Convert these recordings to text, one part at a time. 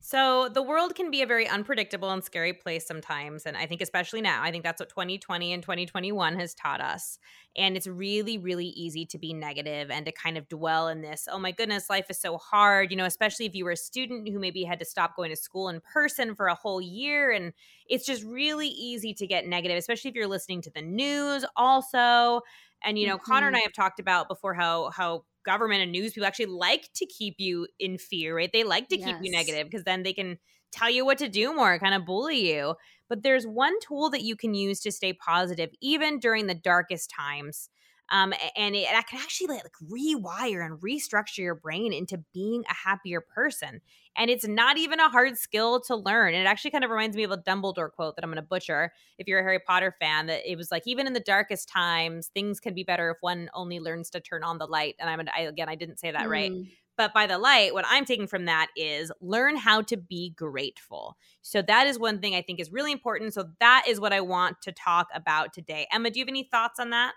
So the world can be a very unpredictable and scary place sometimes, and I think especially now. I think that's what 2020 and 2021 has taught us, and it's really, really easy to be negative and to kind of dwell in this, oh my goodness, life is so hard, you know, especially if you were a student who maybe had to stop going to school in person for a whole year, and it's just really easy to get negative, especially if you're listening to the news also. And, you know, Connor and I have talked about before how government and news people actually like to keep you in fear, right? They like to keep you negative because then they can tell you what to do more, kind of bully you. But there's one tool that you can use to stay positive, even during the darkest times. And I can actually like rewire and restructure your brain into being a happier person. And it's not even a hard skill to learn. And it actually kind of reminds me of a Dumbledore quote that I'm going to butcher if you're a Harry Potter fan, that it was like, even in the darkest times, things can be better if one only learns to turn on the light. And I didn't say that right. But by the light, what I'm taking from that is learn how to be grateful. So that is one thing I think is really important. So that is what I want to talk about today. Emma, do you have any thoughts on that?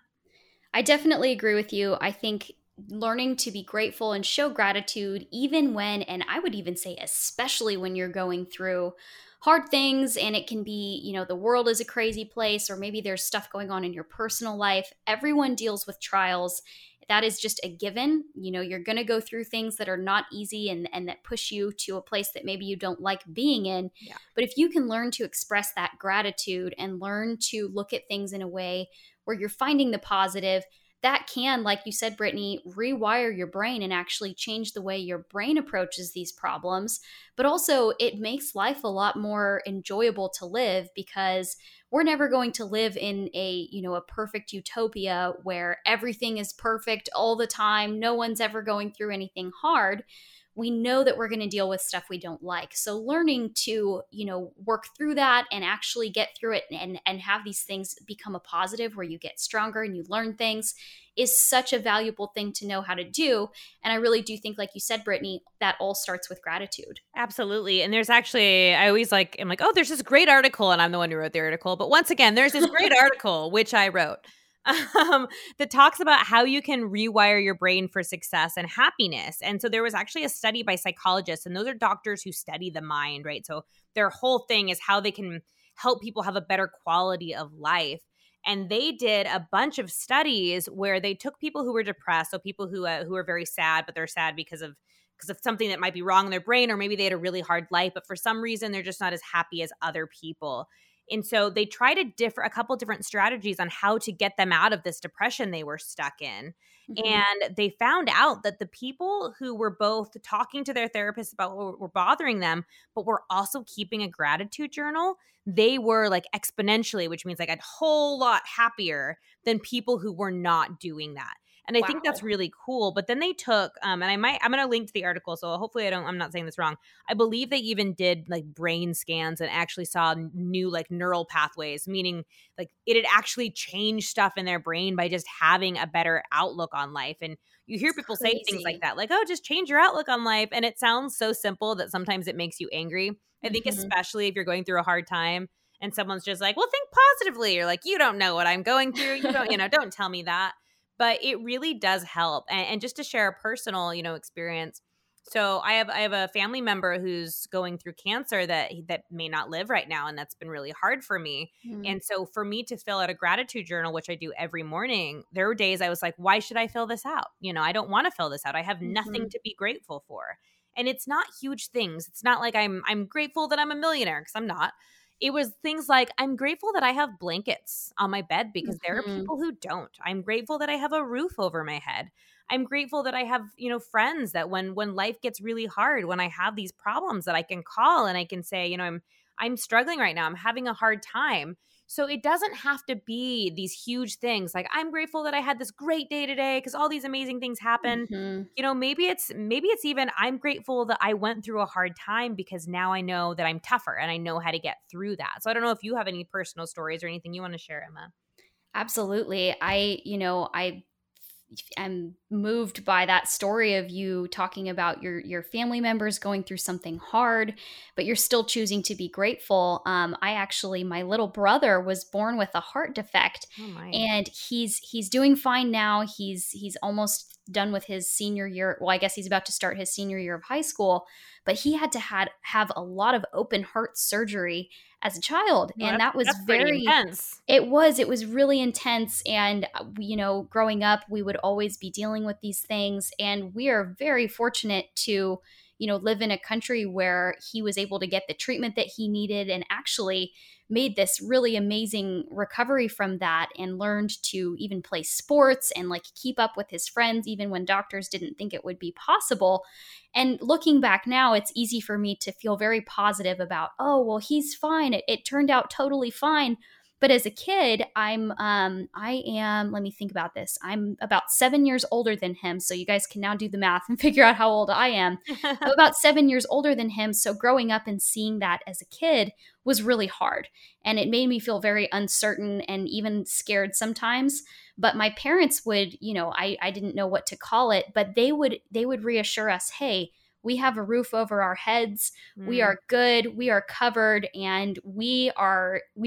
I definitely agree with you. I think learning to be grateful and show gratitude even when, and I would even say especially when you're going through hard things and it can be, you know, the world is a crazy place or maybe there's stuff going on in your personal life. Everyone deals with trials. That is just a given. You know, you're going to go through things that are not easy and that push you to a place that maybe you don't like being in. Yeah. But if you can learn to express that gratitude and learn to look at things in a way where you're finding the positive, that can, like you said, Brittany, rewire your brain and actually change the way your brain approaches these problems. But also it makes life a lot more enjoyable to live because we're never going to live in a, you know, a perfect utopia where everything is perfect all the time. No one's ever going through anything hard. We know that we're going to deal with stuff we don't like. So learning to, you know, work through that and actually get through it and have these things become a positive where you get stronger and you learn things is such a valuable thing to know how to do. And I really do think, like you said, Brittany, that all starts with gratitude. Absolutely. And there's actually, I'm like, oh, there's this great article, and I'm the one who wrote the article. But once again, there's this great article, which I wrote. That talks about how you can rewire your brain for success and happiness. And so there was actually a study by psychologists, and those are doctors who study the mind, right? So their whole thing is how they can help people have a better quality of life. And they did a bunch of studies where they took people who were depressed, so people who are very sad, but they're sad because of something that might be wrong in their brain, or maybe they had a really hard life, but for some reason they're just not as happy as other people. And so they tried a couple different strategies on how to get them out of this depression they were stuck in. Mm-hmm. And they found out that the people who were both talking to their therapists about what were bothering them, but were also keeping a gratitude journal, they were like exponentially, which means like a whole lot happier than people who were not doing that. And I think that's really cool. But then they took, and I'm going to link to the article, so hopefully I'm not saying this wrong. I believe they even did like brain scans and actually saw new like neural pathways, meaning like it had actually changed stuff in their brain by just having a better outlook on life. And you hear people say things like that, like, oh, just change your outlook on life. And it sounds so simple that sometimes it makes you angry. I think especially if you're going through a hard time and someone's just like, well, think positively. You're like, you don't know what I'm going through. You don't, you know, don't tell me that. But it really does help. And just to share a personal, you know, experience. So I have a family member who's going through cancer that may not live right now. And that's been really hard for me. Mm-hmm. And so for me to fill out a gratitude journal, which I do every morning, there were days I was like, why should I fill this out? You know, I don't want to fill this out. I have nothing to be grateful for. And it's not huge things. It's not like I'm grateful that I'm a millionaire, because I'm not. It was things like, I'm grateful that I have blankets on my bed because there are people who don't. I'm grateful that I have a roof over my head. I'm grateful that I have, you know, friends that when life gets really hard, when I have these problems, that I can call and I can say, you know, I'm struggling right now. I'm having a hard time. So it doesn't have to be these huge things like, I'm grateful that I had this great day today because all these amazing things happened. Mm-hmm. You know, maybe it's even, I'm grateful that I went through a hard time because now I know that I'm tougher and I know how to get through that. So I don't know if you have any personal stories or anything you want to share, Emma. Absolutely. I am moved by that story of you talking about your family members going through something hard, but you're still choosing to be grateful. I actually, my little brother was born with a heart defect, and he's doing fine now. He's almost done with his senior year. Well, I guess he's about to start his senior year of high school, but he had to have a lot of open heart surgery as a child. And that was very intense. It was really intense. And, you know, growing up, we would always be dealing with these things. And we are very fortunate to, you know, live in a country where he was able to get the treatment that he needed and actually made this really amazing recovery from that and learned to even play sports and like keep up with his friends, even when doctors didn't think it would be possible. And looking back now, it's easy for me to feel very positive about, oh, well, he's fine. It turned out totally fine. But as a kid, let me think about this. I'm about 7 years older than him. So you guys can now do the math and figure out how old I am. I'm about 7 years older than him. So growing up and seeing that as a kid was really hard. And it made me feel very uncertain and even scared sometimes. But my parents would, you know, I didn't know what to call it, but they would reassure us, hey, we have a roof over our heads. Mm. We are good. We are covered. And we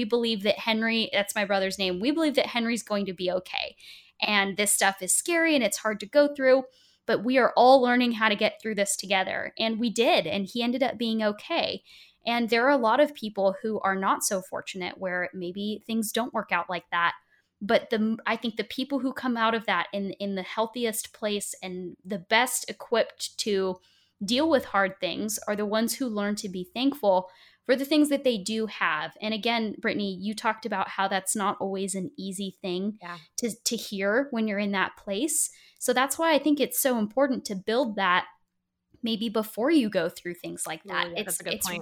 believe that Henry, that's my brother's name, we believe that Henry's going to be okay. And this stuff is scary and it's hard to go through, but we are all learning how to get through this together. And we did. And he ended up being okay. And there are a lot of people who are not so fortunate where maybe things don't work out like that. But I think the people who come out of that in the healthiest place and the best equipped to deal with hard things are the ones who learn to be thankful for the things that they do have. And again, Brittany, you talked about how that's not always an easy thing to hear when you're in that place. So that's why I think it's so important to build that maybe before you go through things like that. It's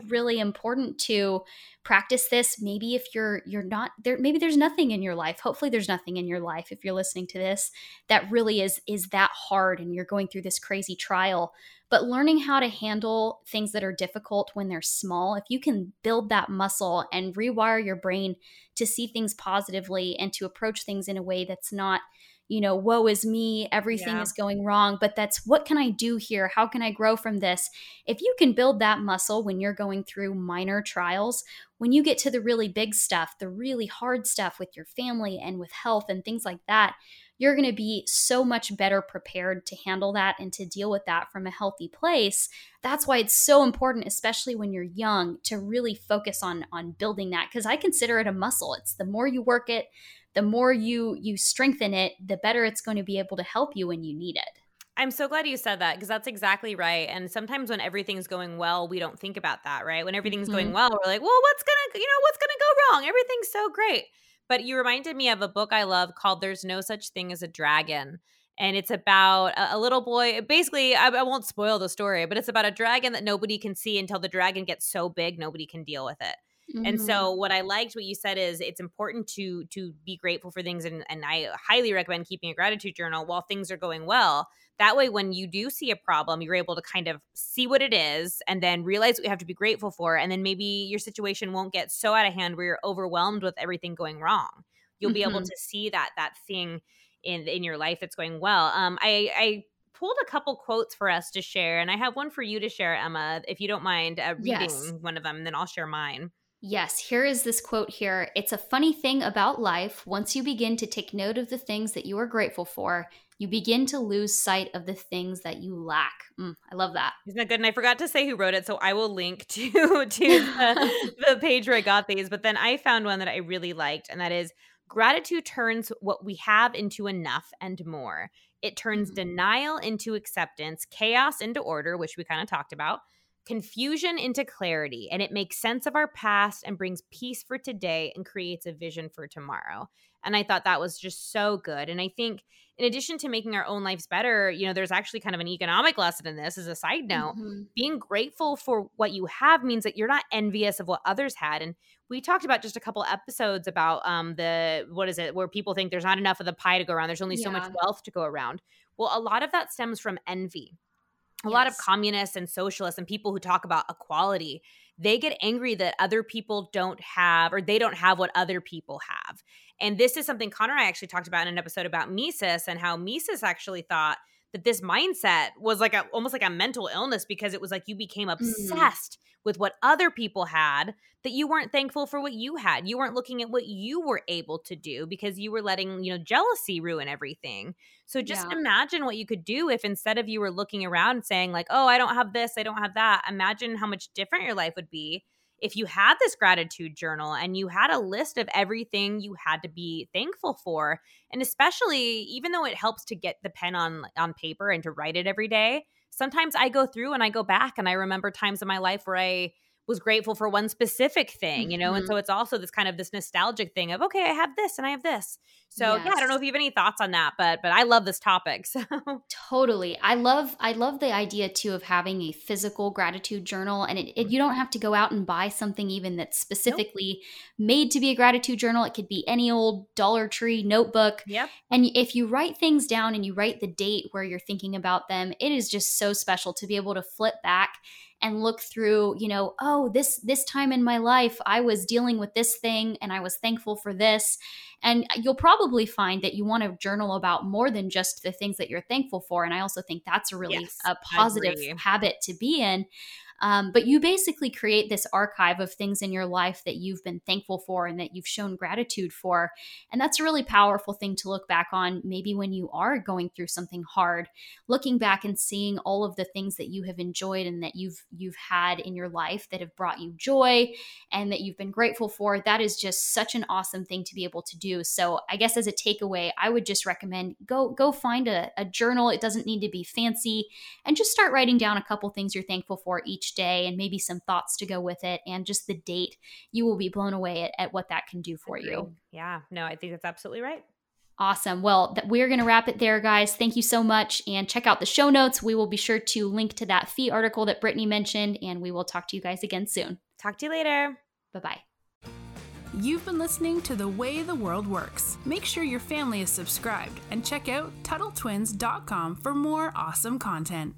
really important to practice this. Maybe if you're not there, maybe there's nothing in your life. Hopefully there's nothing in your life, if you're listening to this, that really is that hard and you're going through this crazy trial. But learning how to handle things that are difficult when they're small, if you can build that muscle and rewire your brain to see things positively and to approach things in a way that's not, you know, woe is me, everything is going wrong, but that's what can I do here? How can I grow from this? If you can build that muscle when you're going through minor trials, when you get to the really big stuff, the really hard stuff with your family and with health and things like that, you're going to be so much better prepared to handle that and to deal with that from a healthy place. That's why it's so important, especially when you're young, to really focus on building that, because I consider it a muscle. It's the more you work it, the more you strengthen it, the better it's going to be able to help you when you need it. I'm so glad you said that, because that's exactly right. And sometimes when everything's going well, we don't think about that, right? When everything's going well, we're like, well, what's going to go wrong? Everything's so great. But you reminded me of a book I love called There's No Such Thing as a Dragon. And it's about a little boy. Basically, I won't spoil the story, but it's about a dragon that nobody can see until the dragon gets so big, nobody can deal with it. Mm-hmm. And so what I liked what you said is it's important to be grateful for things. And I highly recommend keeping a gratitude journal while things are going well. That way, when you do see a problem, you're able to kind of see what it is and then realize what you have to be grateful for. And then maybe your situation won't get so out of hand where you're overwhelmed with everything going wrong. You'll be able to see that thing in your life that's going well. I pulled a couple quotes for us to share, and I have one for you to share, Emma, if you don't mind reading one of them, and then I'll share mine. Yes, here is this quote here. It's a funny thing about life. Once you begin to take note of the things that you are grateful for, you begin to lose sight of the things that you lack. I love that. Isn't that good? And I forgot to say who wrote it, so I will link to the page where I got these. But then I found one that I really liked, and that is, gratitude turns what we have into enough and more. It turns denial into acceptance, chaos into order, which we kind of talked about, confusion into clarity, and it makes sense of our past and brings peace for today and creates a vision for tomorrow. And I thought that was just so good. And I think in addition to making our own lives better, you know, there's actually kind of an economic lesson in this as a side note. Being grateful for what you have means that you're not envious of what others had. And we talked about just a couple episodes about where people think there's not enough of the pie to go around. There's only so much wealth to go around. Well, a lot of that stems from envy. a lot of communists and socialists and people who talk about equality, they get angry that other people don't have, or they don't have what other people have. And this is something Connor and I actually talked about in an episode about Mises, and how Mises actually thought that this mindset was like a, almost like a mental illness, because it was like you became obsessed with what other people had, that you weren't thankful for what you had. You weren't looking at what you were able to do because you were letting, you know, jealousy ruin everything. So just imagine what you could do if instead of you were looking around and saying like, oh, I don't have this, I don't have that. Imagine how much different your life would be if you had this gratitude journal and you had a list of everything you had to be thankful for. And especially, even though it helps to get the pen on paper and to write it every day, sometimes I go through and I go back and I remember times in my life where I was grateful for one specific thing, you know? And so it's also this kind of this nostalgic thing of, okay, I have this and I have this. So yeah, I don't know if you have any thoughts on that, but I love this topic. So totally. I love the idea too of having a physical gratitude journal, and it you don't have to go out and buy something even that's specifically made to be a gratitude journal. It could be any old Dollar Tree notebook. Yep. And if you write things down and you write the date where you're thinking about them, it is just so special to be able to flip back and look through, you know, oh, this time in my life, I was dealing with this thing and I was thankful for this. And you'll probably find that you want to journal about more than just the things that you're thankful for. And I also think that's really a positive habit to be in. But you basically create this archive of things in your life that you've been thankful for and that you've shown gratitude for. And that's a really powerful thing to look back on, maybe when you are going through something hard, looking back and seeing all of the things that you have enjoyed and that you've had in your life that have brought you joy and that you've been grateful for. That is just such an awesome thing to be able to do. So I guess as a takeaway, I would just recommend go find a journal. It doesn't need to be fancy, and just start writing down a couple things you're thankful for each day, and maybe some thoughts to go with it, and just the date. You will be blown away at what that can do for you. Yeah, no, I think that's absolutely right. Awesome. Well, we're going to wrap it there, guys. Thank you so much, and check out the show notes. We will be sure to link to that fee article that Brittany mentioned, and we will talk to you guys again soon. Talk to you later. Bye-bye. You've been listening to The Way the World Works. Make sure your family is subscribed and check out TuttleTwins.com for more awesome content.